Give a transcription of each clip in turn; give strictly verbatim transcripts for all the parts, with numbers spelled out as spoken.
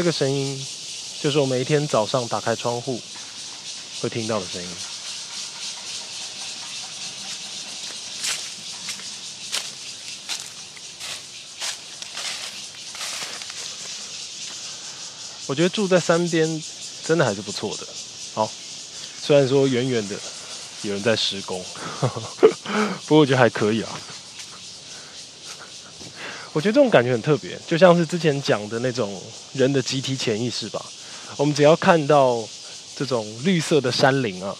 这个声音就是我每一天早上打开窗户会听到的声音。我觉得住在山边真的还是不错的。好，虽然说远远的有人在施工，呵呵，不过我觉得还可以啊。我觉得这种感觉很特别，就像是之前讲的那种人的集体潜意识吧。我们只要看到这种绿色的山林啊，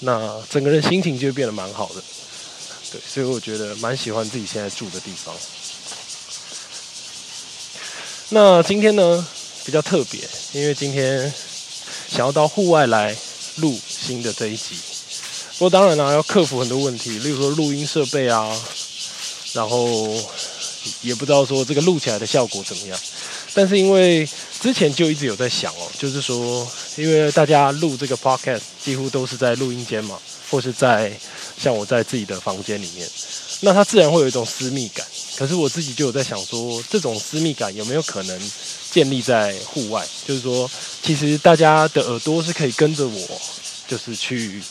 那整个人心情就会变得蛮好的。对，所以我觉得蛮喜欢自己现在住的地方。那今天呢比较特别，因为今天想要到户外来录新的这一集。不过当然啦、啊，要克服很多问题，例如说录音设备啊，然后也不知道说这个录起来的效果怎么样。但是因为之前就一直有在想哦，就是说，因为大家录这个 podcast 几乎都是在录音间嘛，或是在像我在自己的房间里面，那它自然会有一种私密感。可是我自己就有在想说，这种私密感有没有可能建立在户外？就是说，其实大家的耳朵是可以跟着我，就是去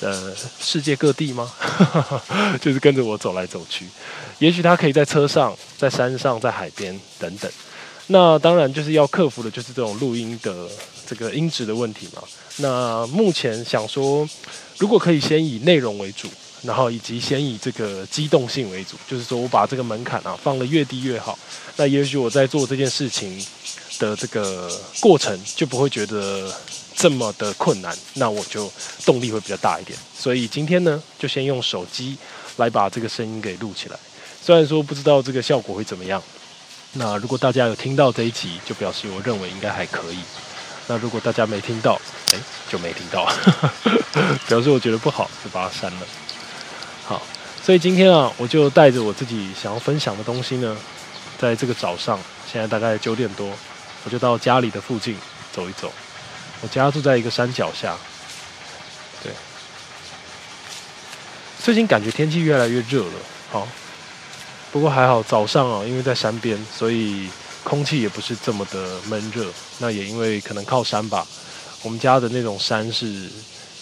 呃世界各地吗？就是跟着我走来走去。也许它可以在车上、在山上、在海边等等。那当然就是要克服的就是这种录音的这个音质的问题嘛。那目前想说，如果可以先以内容为主，然后以及先以这个机动性为主，就是说我把这个门槛啊放得越低越好。那也许我在做这件事情的这个过程就不会觉得这么的困难，那我就动力会比较大一点。所以今天呢，就先用手机来把这个声音给录起来。虽然说不知道这个效果会怎么样。那如果大家有听到这一集，就表示我认为应该还可以。那如果大家没听到，哎，就没听到，表示我觉得不好，就把它删了。好，所以今天啊，我就带着我自己想要分享的东西呢，在这个早上，现在大概九点多，我就到家里的附近走一走。我家住在一个山脚下，对。最近感觉天气越来越热了，好。不过还好，早上啊，因为在山边，所以空气也不是这么的闷热。那也因为可能靠山吧，我们家的那种山是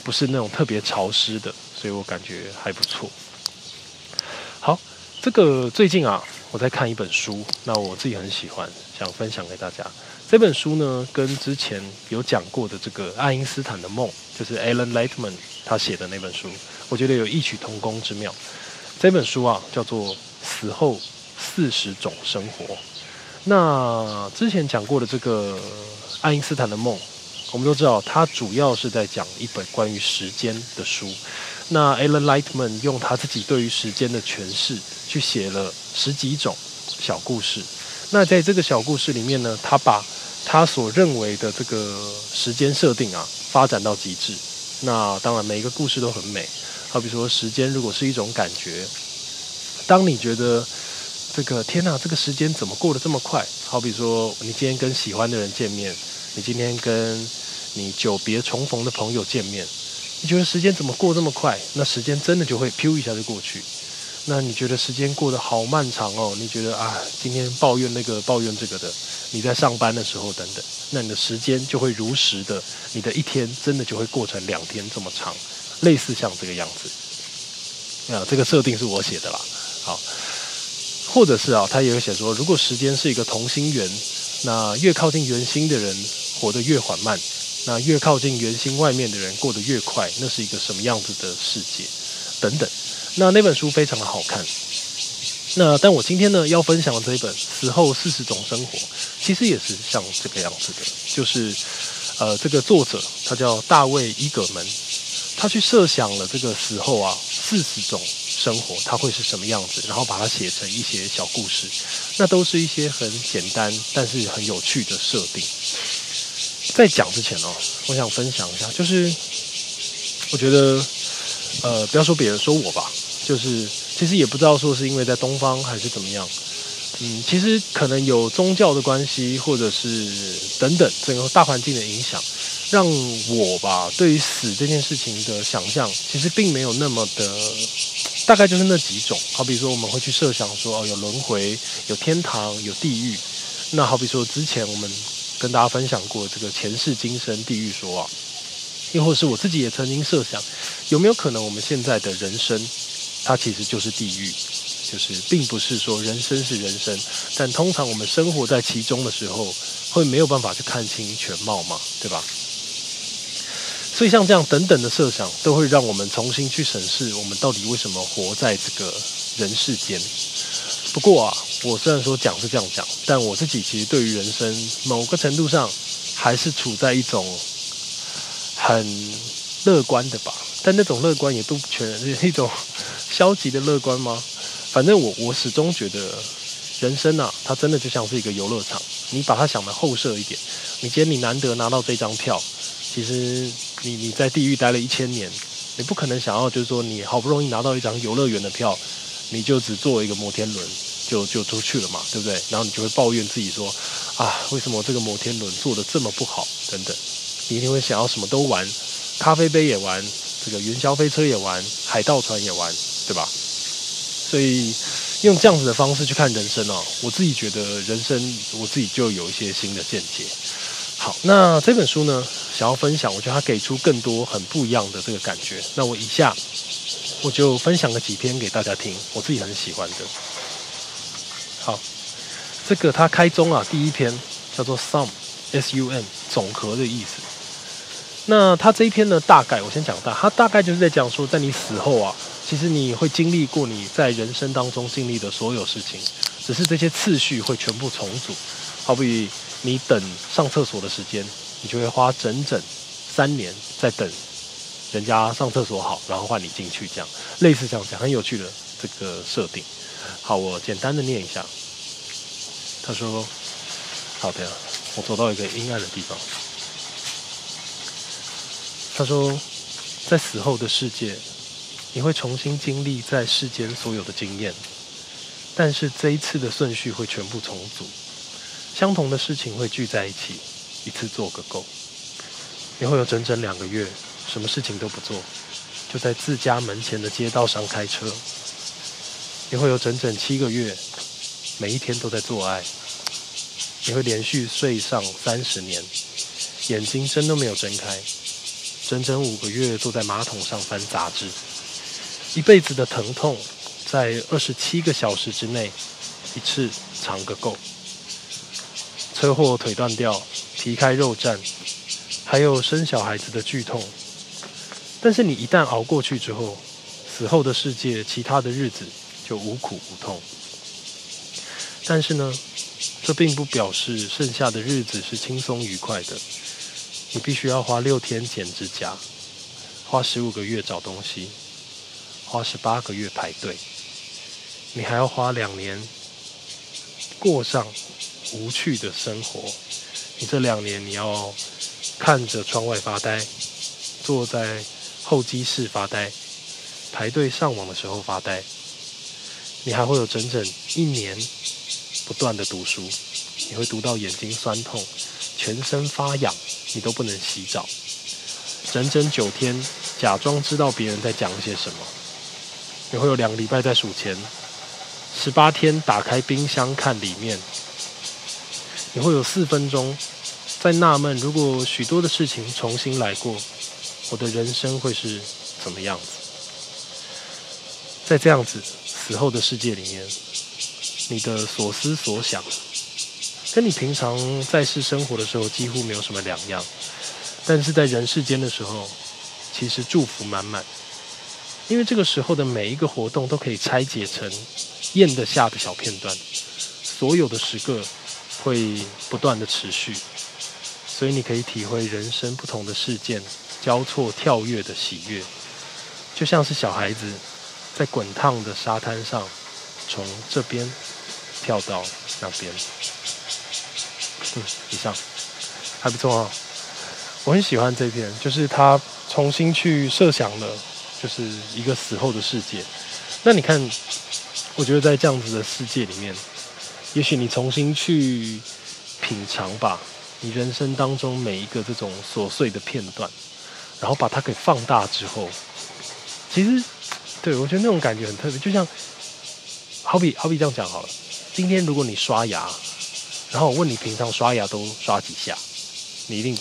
不是那种特别潮湿的，所以我感觉还不错。好，这个最近啊，我在看一本书，那我自己很喜欢，想分享给大家。这本书呢，跟之前有讲过的这个《爱因斯坦的梦》，就是 Alan Lightman 他写的那本书，我觉得有异曲同工之妙。这本书啊，叫做死后四十种生活。那之前讲过的这个爱因斯坦的梦，我们都知道它主要是在讲一本关于时间的书。那 Alan Lightman 用他自己对于时间的诠释去写了十几种小故事。那在这个小故事里面呢，他把他所认为的这个时间设定啊发展到极致。那当然每一个故事都很美，好比说时间如果是一种感觉，当你觉得这个天哪，这个时间怎么过得这么快？好比说，你今天跟喜欢的人见面，你今天跟你久别重逢的朋友见面，你觉得时间怎么过这么快？那时间真的就会咻一下就过去。那你觉得时间过得好漫长哦？你觉得啊，今天抱怨那个抱怨这个的，你在上班的时候等等，那你的时间就会如实的，你的一天真的就会过成两天这么长，类似像这个样子。啊，这个设定是我写的啦。好，或者是啊，他也有写说，如果时间是一个同心圆，那越靠近圆心的人活得越缓慢，那越靠近圆心外面的人过得越快，那是一个什么样子的世界？等等。那那本书非常的好看。那但我今天呢要分享的这一本《死后四十种生活》，其实也是像这个样子的，就是呃，这个作者他叫大卫·伊格门，他去设想了这个死后啊四十种。生活它会是什么样子，然后把它写成一些小故事，那都是一些很简单但是很有趣的设定。在讲之前哦，我想分享一下，就是我觉得呃，不要说别人，说我吧，就是其实也不知道说是因为在东方还是怎么样，嗯，其实可能有宗教的关系，或者是等等整个大环境的影响，让我吧对于死这件事情的想象其实并没有那么的，大概就是那几种。好比说我们会去设想说，哦，有轮回，有天堂，有地狱，那好比说之前我们跟大家分享过这个前世今生地狱说啊，又或是我自己也曾经设想，有没有可能我们现在的人生它其实就是地狱，就是并不是说人生是人生，但通常我们生活在其中的时候会没有办法去看清全貌嘛，对吧？所以像这样等等的设想都会让我们重新去审视我们到底为什么活在这个人世间。不过啊，我虽然说讲是这样讲，但我自己其实对于人生某个程度上还是处在一种很乐观的吧，但那种乐观也都全是一种消极的乐观吗？反正我我始终觉得人生啊，它真的就像是一个游乐场，你把它想的后设一点，你今天你难得拿到这张票，其实你你在地狱待了一千年，你不可能想要就是说你好不容易拿到一张游乐园的票，你就只坐一个摩天轮就就出去了嘛，对不对？然后你就会抱怨自己说啊，为什么这个摩天轮做的这么不好等等。你一定会想要什么都玩，咖啡杯也玩，这个云霄飞车也玩，海盗船也玩，对吧？所以用这样子的方式去看人生哦，我自己觉得人生我自己就有一些新的见解。好，那这本书呢，想要分享，我觉得它给出更多很不一样的这个感觉。那我以下我就分享个几篇给大家听，我自己很喜欢的。好，这个它开宗啊，第一篇叫做 S U M S U M 总和的意思。那他这一篇呢，大概我先讲大，他大概就是在讲说，在你死后啊，其实你会经历过你在人生当中经历的所有事情，只是这些次序会全部重组。好比你等上厕所的时间，你就会花整整三年在等人家上厕所好，然后换你进去，这样类似像这样很有趣的这个设定。好，我简单的念一下。他说，好的，我走到一个阴暗的地方。他说，在死后的世界，你会重新经历在世间所有的经验，但是这一次的顺序会全部重组，相同的事情会聚在一起，一次做个够。你会有整整两个月，什么事情都不做，就在自家门前的街道上开车。你会有整整七个月，每一天都在做爱。你会连续睡上三十年，眼睛真都没有睁开，整整五个月坐在马桶上翻杂志。一辈子的疼痛，在二十七个小时之内一次尝个够。车祸腿断掉，皮开肉绽，还有生小孩子的剧痛。但是你一旦熬过去之后，死后的世界其他的日子就无苦无痛。但是呢，这并不表示剩下的日子是轻松愉快的，你必须要花六天剪指甲，花十五个月找东西，花十八个月排队，你还要花两年过上无趣的生活。你这两年你要看着窗外发呆，坐在候机室发呆，排队上网的时候发呆。你还会有整整一年不断的读书，你会读到眼睛酸痛，全身发痒，你都不能洗澡。整整九天，假装知道别人在讲些什么。你会有两个礼拜在数钱，十八天打开冰箱看里面。你会有四分钟在纳闷，如果许多的事情重新来过，我的人生会是怎么样子？在这样子死后的世界里面，你的所思所想跟你平常在世生活的时候几乎没有什么两样，但是在人世间的时候其实祝福满满，因为这个时候的每一个活动都可以拆解成咽得下的小片段，所有的时刻会不断的持续，所以你可以体会人生不同的事件交错跳跃的喜悦，就像是小孩子在滚烫的沙滩上从这边跳到那边。嗯，以上还不错啊，我很喜欢这篇，就是他重新去设想了，就是一个死后的世界。那你看，我觉得在这样子的世界里面，也许你重新去品尝吧，你人生当中每一个这种琐碎的片段，然后把它给放大之后，其实，对，我觉得那种感觉很特别，就像。好比好比这样讲好了，今天如果你刷牙，然后我问你平常刷牙都刷几下，你一定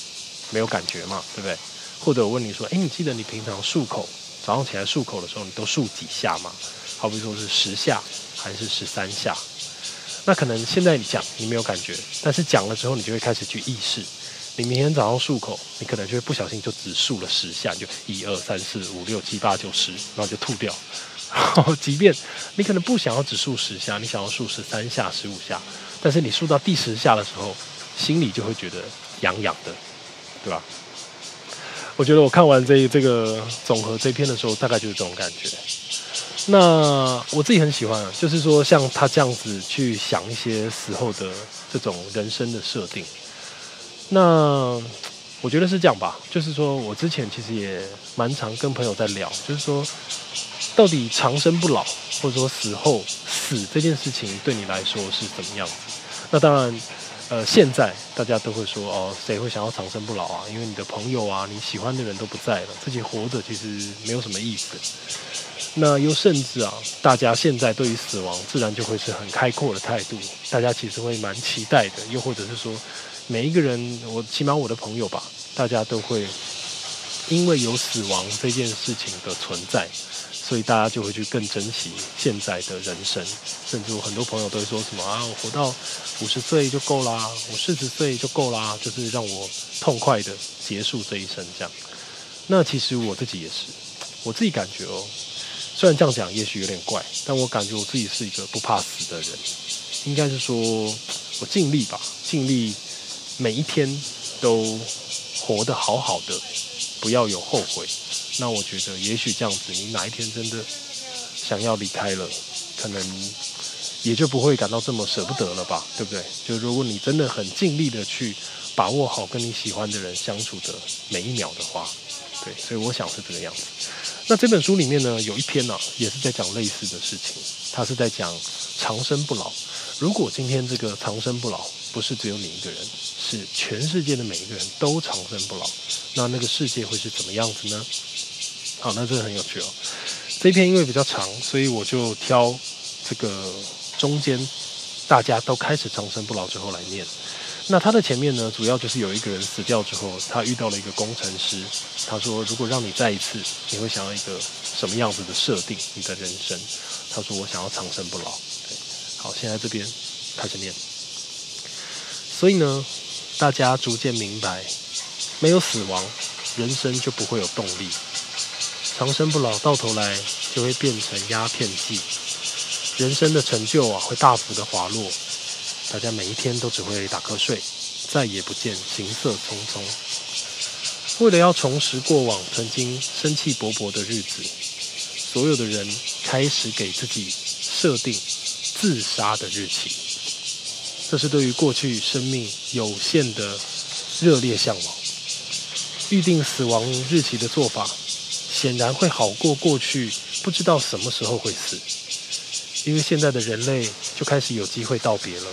没有感觉嘛，对不对？或者我问你说，哎，你记得你平常漱口，早上起来漱口的时候，你都漱几下嘛？好比说是十下还是十三下？那可能现在你讲你没有感觉，但是讲了之后你就会开始去意识。你明天早上漱口，你可能就会不小心就只漱了十下，你就一二三四五六七八九十，然后就吐掉。然后即便你可能不想要只漱十下，你想要漱十三下、十五下，但是你漱到第十下的时候，心里就会觉得痒痒的，对吧？我觉得我看完这这个总和这篇的时候，大概就是这种感觉。那我自己很喜欢，就是说像他这样子去想一些死后的这种人生的设定。那我觉得是这样吧，就是说我之前其实也蛮常跟朋友在聊，就是说到底长生不老或者说死后死这件事情对你来说是怎么样子。那当然呃，现在大家都会说哦，谁会想要长生不老啊，因为你的朋友啊你喜欢的人都不在了，自己活着其实没有什么意思。那又甚至啊，大家现在对于死亡自然就会是很开阔的态度，大家其实会蛮期待的，又或者是说每一个人，我起码我的朋友吧，大家都会因为有死亡这件事情的存在，所以大家就会去更珍惜现在的人生。甚至我很多朋友都会说什么啊，我活到五十岁就够啦，我四十岁就够啦，就是让我痛快的结束这一生这样。那其实我自己也是，我自己感觉哦，虽然这样讲也许有点怪，但我感觉我自己是一个不怕死的人，应该是说我尽力吧，尽力。每一天都活得好好的，不要有后悔。那我觉得也许这样子，你哪一天真的想要离开了，可能也就不会感到这么舍不得了吧，对不对？就如果你真的很尽力的去把握好跟你喜欢的人相处的每一秒的话，对，所以我想是这个样子。那这本书里面呢，有一篇啊，也是在讲类似的事情，它是在讲长生不老。如果今天这个长生不老不是只有你一个人，是全世界的每一个人都长生不老，那那个世界会是怎么样子呢？好，那这个很有趣哦。这篇因为比较长，所以我就挑这个中间大家都开始长生不老之后来念。那他的前面呢，主要就是有一个人死掉之后，他遇到了一个工程师，他说如果让你再一次，你会想要一个什么样子的设定你的人生？他说我想要长生不老。对，好，现在这边开始念。所以呢，大家逐渐明白，没有死亡，人生就不会有动力。长生不老到头来就会变成鸦片剂，人生的成就啊会大幅的滑落。大家每一天都只会打瞌睡，再也不见行色匆匆。为了要重拾过往曾经生气勃勃的日子，所有的人开始给自己设定自杀的日期。这是对于过去生命有限的热烈向往。预定死亡日期的做法显然会好过过去不知道什么时候会死，因为现在的人类就开始有机会道别了，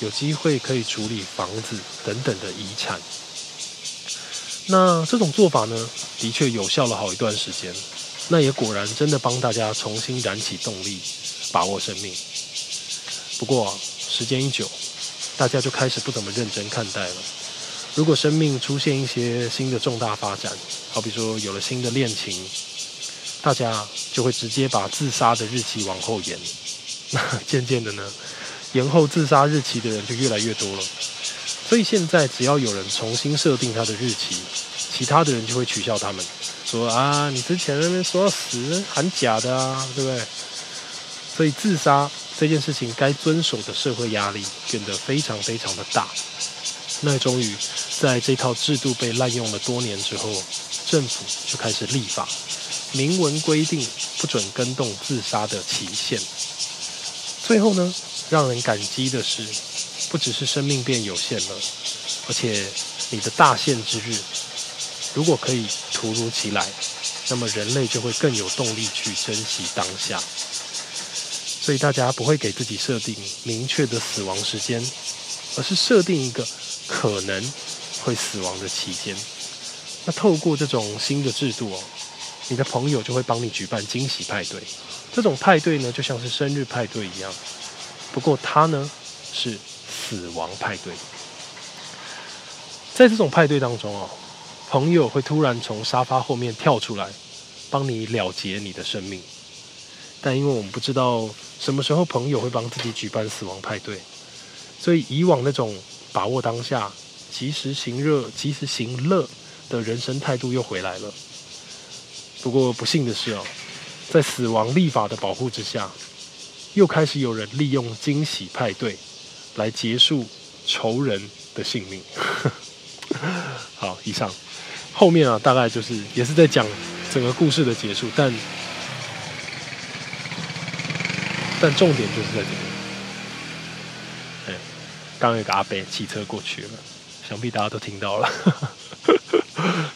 有机会可以处理房子等等的遗产。那这种做法呢，的确有效了好一段时间，那也果然真的帮大家重新燃起动力，把握生命。不过啊，时间一久，大家就开始不怎么认真看待了。如果生命出现一些新的重大发展，好比说有了新的恋情，大家就会直接把自杀的日期往后延。那渐渐的呢，延后自杀日期的人就越来越多了。所以现在只要有人重新设定他的日期，其他的人就会取笑他们，说啊，你之前那边说要死，喊假的啊，对不对？所以自杀这件事情该遵守的社会压力变得非常非常的大。那终于在这套制度被滥用了多年之后，政府就开始立法，明文规定不准更动自杀的期限。最后呢，让人感激的是，不只是生命变有限了，而且你的大限之日如果可以突如其来，那么人类就会更有动力去珍惜当下。所以大家不会给自己设定明确的死亡时间，而是设定一个可能会死亡的期间。那透过这种新的制度哦，你的朋友就会帮你举办惊喜派对。这种派对呢，就像是生日派对一样，不过它呢是死亡派对。在这种派对当中哦，朋友会突然从沙发后面跳出来，帮你了结你的生命。但因为我们不知道什么时候朋友会帮自己举办死亡派对，所以以往那种把握当下、及时行乐、及时行乐的人生态度又回来了。不过不幸的是哦，在死亡立法的保护之下，又开始有人利用惊喜派对来结束仇人的性命。好，以上。后面啊，大概就是也是在讲整个故事的结束，但但重点就是在这里。哎，刚有个阿伯骑车过去了，想必大家都听到了。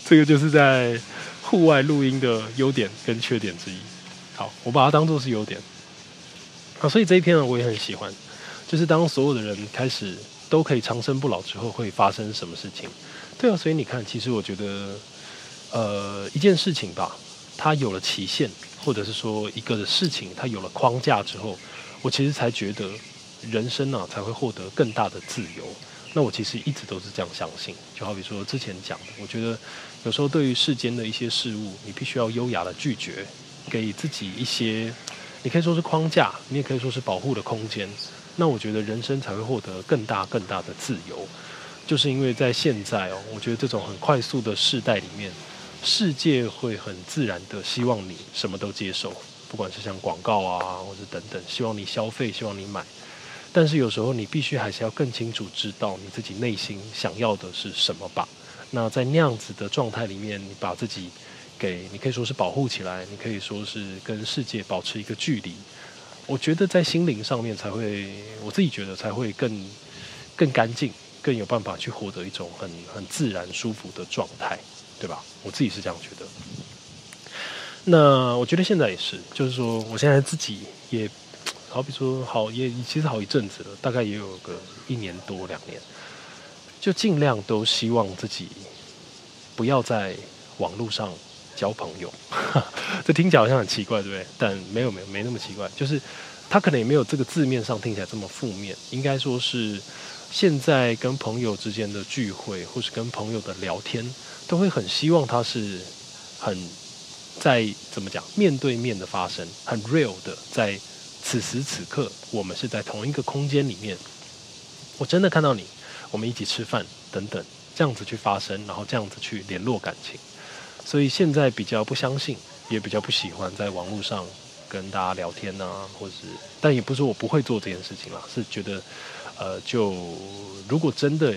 这个就是在户外录音的优点跟缺点之一。好，我把它当作是优点。好，所以这一篇呢，我也很喜欢，就是当所有的人开始都可以长生不老之后，会发生什么事情？对啊，所以你看，其实我觉得，呃，一件事情吧，它有了期限，或者是说一个事情它有了框架之后，我其实才觉得人生啊才会获得更大的自由。那我其实一直都是这样相信，就好比说之前讲的，我觉得有时候对于世间的一些事物，你必须要优雅的拒绝，给自己一些，你可以说是框架，你也可以说是保护的空间。那我觉得人生才会获得更大更大的自由，就是因为在现在哦，我觉得这种很快速的世代里面，世界会很自然的希望你什么都接受，不管是像广告啊，或是等等，希望你消费，希望你买。但是有时候你必须还是要更清楚知道你自己内心想要的是什么吧。那在那样子的状态里面，你把自己给，你可以说是保护起来，你可以说是跟世界保持一个距离。我觉得在心灵上面才会，我自己觉得才会更更干净，更有办法去获得一种很很自然舒服的状态，对吧？我自己是这样觉得。那我觉得现在也是，就是说我现在自己也好比说好也其实好一阵子了，大概也有个一年多两年，就尽量都希望自己不要在网络上交朋友。这听起来好像很奇怪，对不对？但没有没有没那么奇怪，就是他可能也没有这个字面上听起来这么负面，应该说是现在跟朋友之间的聚会或是跟朋友的聊天，都会很希望他是很在怎么讲面对面的发生，很 real 的，在此时此刻我们是在同一个空间里面，我真的看到你，我们一起吃饭等等，这样子去发生，然后这样子去联络感情。所以现在比较不相信，也比较不喜欢在网络上跟大家聊天啊，或是，但也不是我不会做这件事情啦，是觉得，呃，就如果真的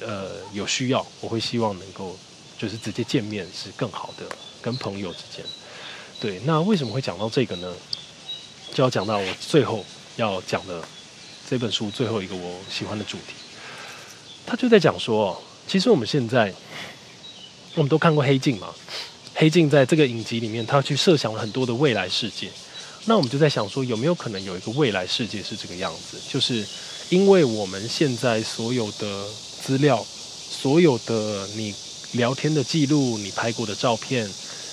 呃有需要，我会希望能够就是直接见面是更好的，跟朋友之间。对，那为什么会讲到这个呢？就要讲到我最后要讲的这本书最后一个我喜欢的主题，他就在讲说哦，其实我们现在。我们都看过黑镜嘛，黑镜在这个影集里面，他去设想了很多的未来世界。那我们就在想说，有没有可能有一个未来世界是这个样子？就是因为我们现在所有的资料，所有的你聊天的记录，你拍过的照片，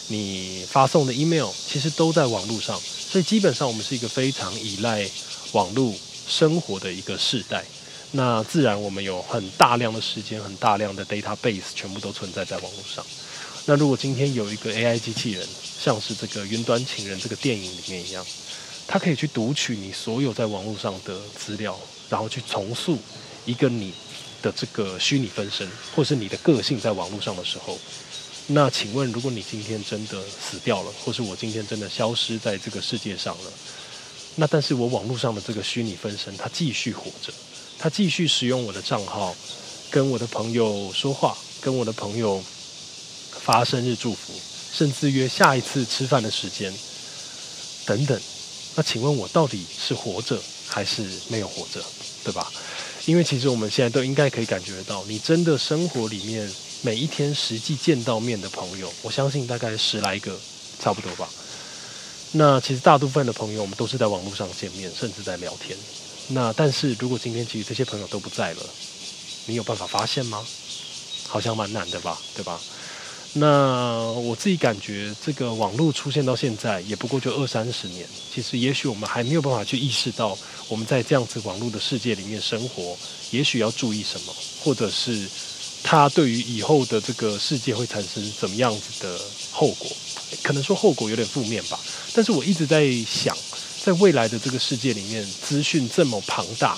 你发送的 email， 其实都在网络上，所以基本上我们是一个非常依赖网络生活的一个世代。那自然我们有很大量的时间，很大量的 database 全部都存在在网络上。那如果今天有一个 A I 机器人，像是这个云端情人这个电影里面一样，它可以去读取你所有在网络上的资料，然后去重塑一个你的这个虚拟分身，或是你的个性在网络上的时候，那请问如果你今天真的死掉了，或是我今天真的消失在这个世界上了，那但是我网络上的这个虚拟分身它继续活着，他继续使用我的账号，跟我的朋友说话，跟我的朋友发生日祝福，甚至约下一次吃饭的时间，等等。那请问我到底是活着还是没有活着，对吧？因为其实我们现在都应该可以感觉到，你真的生活里面每一天实际见到面的朋友，我相信大概十来个，差不多吧。那其实大部分的朋友，我们都是在网络上见面，甚至在聊天。那但是如果今天其实这些朋友都不在了，你有办法发现吗？好像蛮难的吧，对吧？那我自己感觉，这个网络出现到现在也不过就二三十年，其实也许我们还没有办法去意识到，我们在这样子网络的世界里面生活，也许要注意什么，或者是它对于以后的这个世界会产生怎么样子的后果。可能说后果有点负面吧，但是我一直在想，在未来的这个世界里面，资讯这么庞大，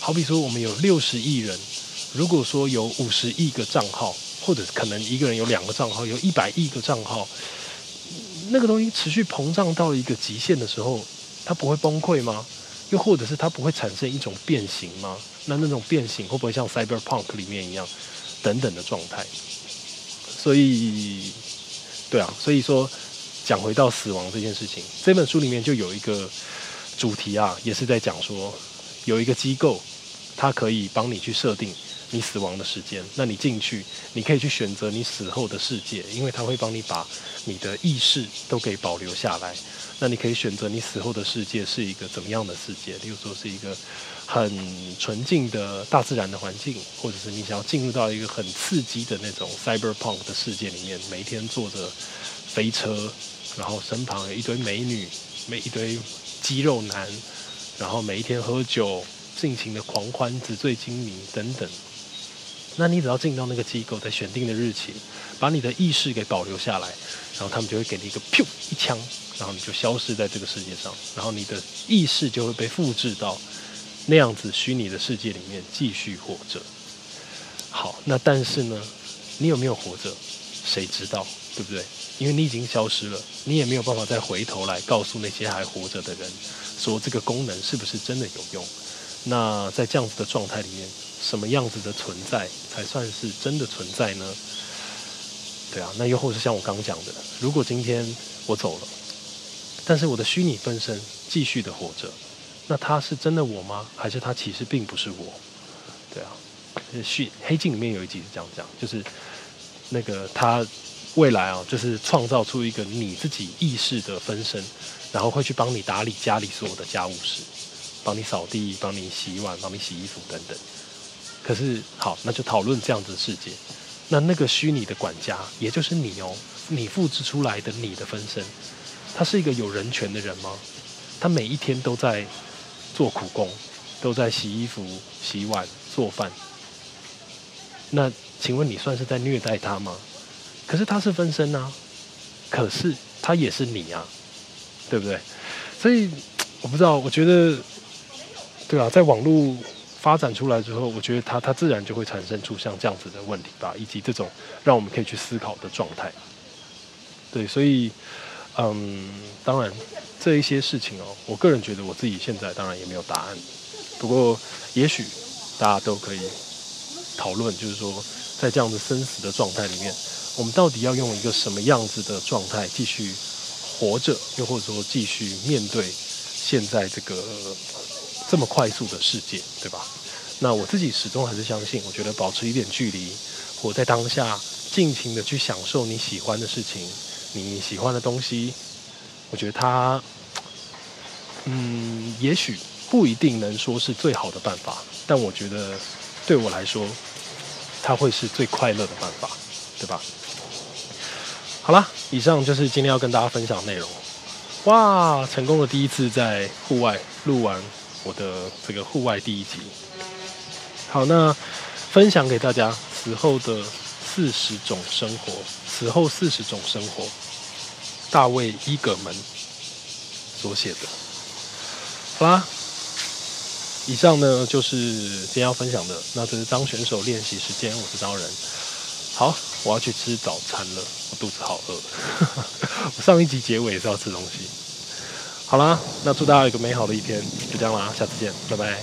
好比说我们有六十亿人，如果说有五十亿个账号，或者可能一个人有两个账号，有一百亿个账号，那个东西持续膨胀到一个极限的时候，它不会崩溃吗？又或者是它不会产生一种变形吗？那那种变形会不会像 Cyberpunk 里面一样，等等的状态？所以，对啊，所以说。讲回到死亡这件事情，这本书里面就有一个主题啊，也是在讲说，有一个机构，它可以帮你去设定你死亡的时间。那你进去，你可以去选择你死后的世界，因为它会帮你把你的意识都给保留下来。那你可以选择你死后的世界是一个怎么样的世界，例如说是一个很纯净的大自然的环境，或者是你想要进入到一个很刺激的那种 cyberpunk 的世界里面，每天坐着飞车，然后身旁有一堆美女，每一堆肌肉男，然后每一天喝酒，尽情的狂欢，纸醉金迷等等。那你只要进到那个机构，在选定的日期，把你的意识给保留下来，然后他们就会给你一个噗一枪，然后你就消失在这个世界上，然后你的意识就会被复制到那样子虚拟的世界里面继续活着。好，那但是呢，你有没有活着，谁知道，对不对？因为你已经消失了，你也没有办法再回头来告诉那些还活着的人，说这个功能是不是真的有用。那在这样子的状态里面，什么样子的存在才算是真的存在呢？对啊，那又或是像我刚讲的，如果今天我走了，但是我的虚拟分身继续的活着，那他是真的我吗？还是他其实并不是我？对啊，黑镜里面有一集是这样讲，就是那个他未来啊，就是创造出一个你自己意识的分身，然后会去帮你打理家里所有的家务事，帮你扫地，帮你洗碗，帮你洗衣服等等。可是好，那就讨论这样子的世界，那那个虚拟的管家，也就是你哦，你复制出来的你的分身，他是一个有人权的人吗？他每一天都在做苦工，都在洗衣服、洗碗、做饭，那请问你算是在虐待他吗？可是他是分身啊，可是他也是你啊，对不对？所以我不知道，我觉得，对啊，在网络发展出来之后，我觉得它它自然就会产生出像这样子的问题吧，以及这种让我们可以去思考的状态。对，所以，嗯，当然这一些事情哦，我个人觉得我自己现在当然也没有答案，不过也许大家都可以讨论，就是说在这样的生死的状态里面，我们到底要用一个什么样子的状态继续活着，又或者说继续面对现在这个这么快速的世界，对吧？那我自己始终还是相信，我觉得保持一点距离，活在当下，尽情的去享受你喜欢的事情，你喜欢的东西，我觉得它，嗯，也许不一定能说是最好的办法，但我觉得对我来说，它会是最快乐的办法，对吧？好啦，以上就是今天要跟大家分享的内容。哇，成功的第一次在户外录完我的这个户外第一集。好，那分享给大家死后的四十种生活，死后四十种生活，大卫伊葛门所写的。好啦，以上呢就是今天要分享的。那这是当选手练习时间，我是张人。好，我要去吃早餐了，我肚子好饿。我上一集结尾也是要吃东西。好啦，那祝大家有一个美好的一天，就这样啦，下次见，拜拜。